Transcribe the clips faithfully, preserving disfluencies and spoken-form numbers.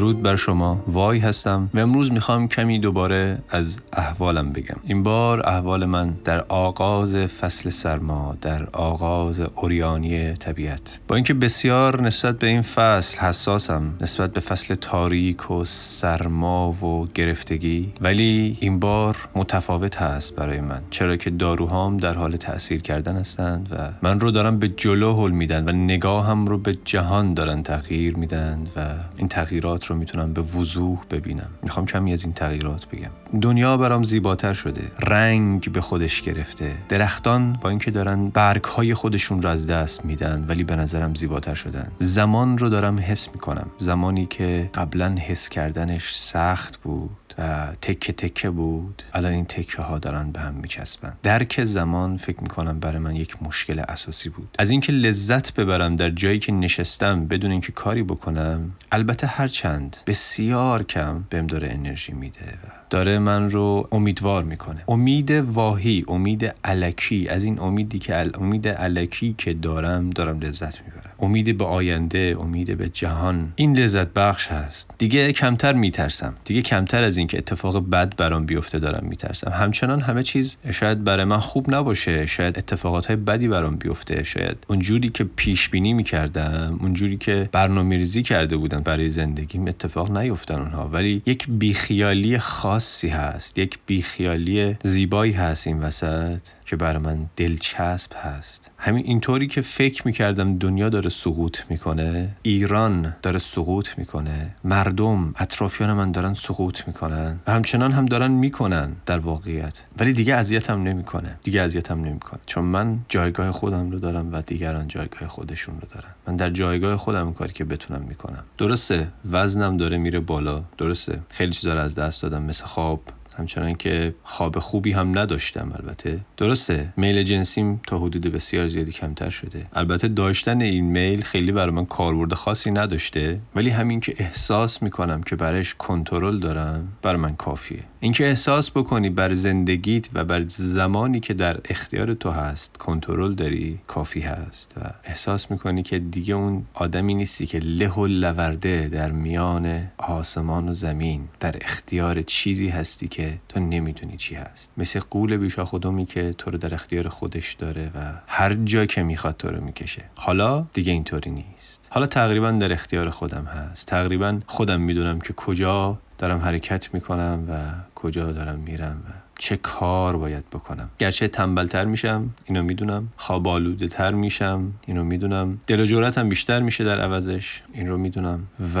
درود بر شما، وای هستم و امروز میخوام کمی دوباره از احوالم بگم. این بار احوال من در آغاز فصل سرما، در آغاز عریانی طبیعت. با اینکه بسیار نسبت به این فصل حساسم، نسبت به فصل تاریک و سرما و گرفتگی، ولی این بار متفاوت هست برای من، چرا که داروهام در حال تأثیر کردن هستند و من رو دارن به جلو هل میدن و نگاهم رو به جهان دارن تغییر میدن و این تغییرات رو میتونم به وضوح ببینم. میخوام کمی از این تغییرات بگم. دنیا برام زیباتر شده، رنگ به خودش گرفته، درختان با اینکه دارن برگ‌های خودشون رو از دست میدن ولی به نظرم زیباتر شدن. زمان رو دارم حس میکنم، زمانی که قبلا حس کردنش سخت بود و تکه تکه بود، الان این تکه ها دارن به هم میچسبن. درک زمان فکر میکنم برای من یک مشکل اساسی بود. از اینکه لذت ببرم در جایی که نشستم بدون اینکه کاری بکنم، البته هرچند بسیار کم، بهم داره انرژی میده و داره من رو امیدوار میکنه. امید واهی، امید الکی. از این امیدی که ال... امید الکی که دارم دارم لذت میبرم. امید به آینده، امید به جهان، این لذت بخش هست. دیگه کمتر میترسم، دیگه کمتر از این که اتفاق بد برام بیفته دارم میترسم. همچنان همه چیز شاید برای من خوب نباشه، شاید اتفاقات بدی برام بیفته، شاید اونجوری که پیش بینی میکردم، اونجوری که برنامه‌ریزی کرده بودم برای زندگیم اتفاق نیفتن اونها، ولی یک بیخیالی خاص هست، یک بیخیالی زیبایی هست این وسط که برای من دلچسب هست. همین اینطوری که فکر میکردم دنیا داره سقوط میکنه، ایران داره سقوط میکنه، مردم اطرافیان من دارن سقوط میکنن و همچنان هم دارن میکنن در واقعیت، ولی دیگه اذیتم نمیکنه، دیگه اذیتم نمیکنه، چون من جایگاه خودم رو دارم و دیگران جایگاه خودشون رو دارن. من در جایگاه خودم کاری که بتونم میکنم. درسته وزنم داره میره بالا، درسته خیلی چیزا رو از دست دادم، مثل خواب، همچنان که خواب خوبی هم نداشتم البته. درسته میل جنسیم تا حدود بسیار زیادی کمتر شده، البته داشتن این میل خیلی برای من کاربرد خاصی نداشته، ولی همین که احساس میکنم که برایش کنترل دارم بر من کافیه. اینکه احساس بکنی بر زندگیت و بر زمانی که در اختیار تو هست کنترل داری کافی هست و احساس میکنی که دیگه اون آدمی نیستی که له و لورده در میان آسمان و زمین در اختیار چیزی هستی که تو نمیدونی چی هست، مثل قول بیشاخودمی که تو رو در اختیار خودش داره و هر جا که میخواد تو رو میکشه. حالا دیگه اینطوری نیست، حالا تقریبا در اختیار خودم هست، تقریبا خودم میدونم که کجا دارم حرکت میکنم و کجا دارم میرم و چه کار باید بکنم. گرچه تنبل‌تر میشم، اینو میدونم، خواب آلوده‌تر میشم، اینو میدونم، دل و جرأتم بیشتر میشه در عوضش، این رو میدونم و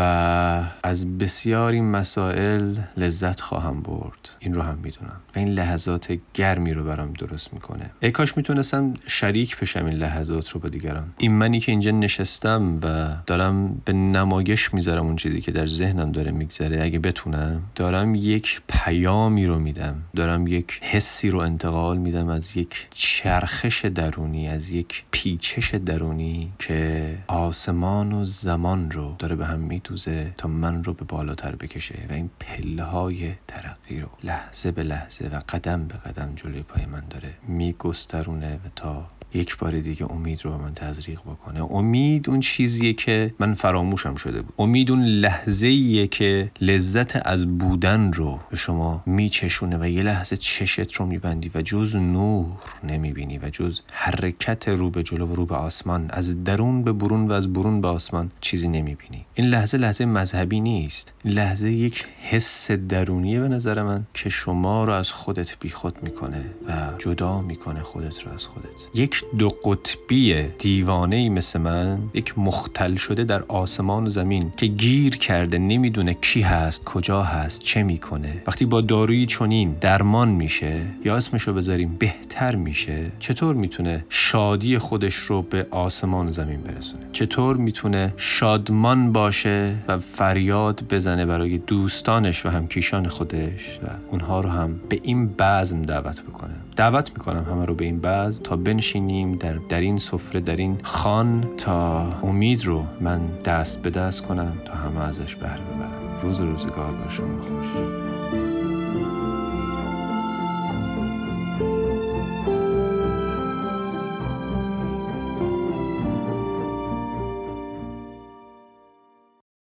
از بسیاری مسائل لذت خواهم برد، این رو هم میدونم و این لحظات گرمی رو برام درست میکنه. ای کاش میتونستم شریک بشم این لحظات رو با دیگران. این منی که اینجا نشستم و دارم به نمایش میذارم اون چیزی که در ذهنم داره میگذره، اگه بتونم دارم یک پیامی رو میدم، دارم یک حسی رو انتقال میدم از یک چرخش درونی، از یک پیچش درونی که آسمان و زمان رو داره به هم میدوزه تا من رو به بالاتر بکشه و این پله های ترقی رو لحظه به لحظه و قدم به قدم جلوی پای من داره میگسترونه و تا یک بار دیگه امید رو به من تزریق بکنه. امید اون چیزیه که من فراموشم شده بود، امید اون لحظه‌ایه که لذت از بودن رو به شما میچشونه و یه لحظه چشت رو میبندی و جز نور نمیبینی و جز حرکت رو به جلو و رو به آسمان، از درون به برون و از برون به آسمان چیزی نمیبینی. این لحظه لحظه مذهبی نیست، لحظه یک حس درونیه به نظر من که شما رو از خودت بیخود میکنه و جدا میکنه خودت رو از خودت. یک دو قطبی دیوانه‌ای مثل من، یک مختل شده در آسمان و زمین که گیر کرده نمیدونه کی هست، کجا هست، چه میکنه. وقتی با دارویی چنین درمان میشه، یا اسمشو بذاریم بهتر میشه، چطور میتونه شادی خودش رو به آسمان و زمین برسونه؟ چطور میتونه شادمان باشه و فریاد بزنه برای دوستانش و همکیشان خودش و اونها رو هم به این بزم دعوت بکنه؟ دعوت میکنم همه رو به این بزم تا بنشین در در این سفره، در این خان، تا امید رو من دست به دست کنم، تا همه ازش بهره ببرم. روز روزگار بر شما خوش.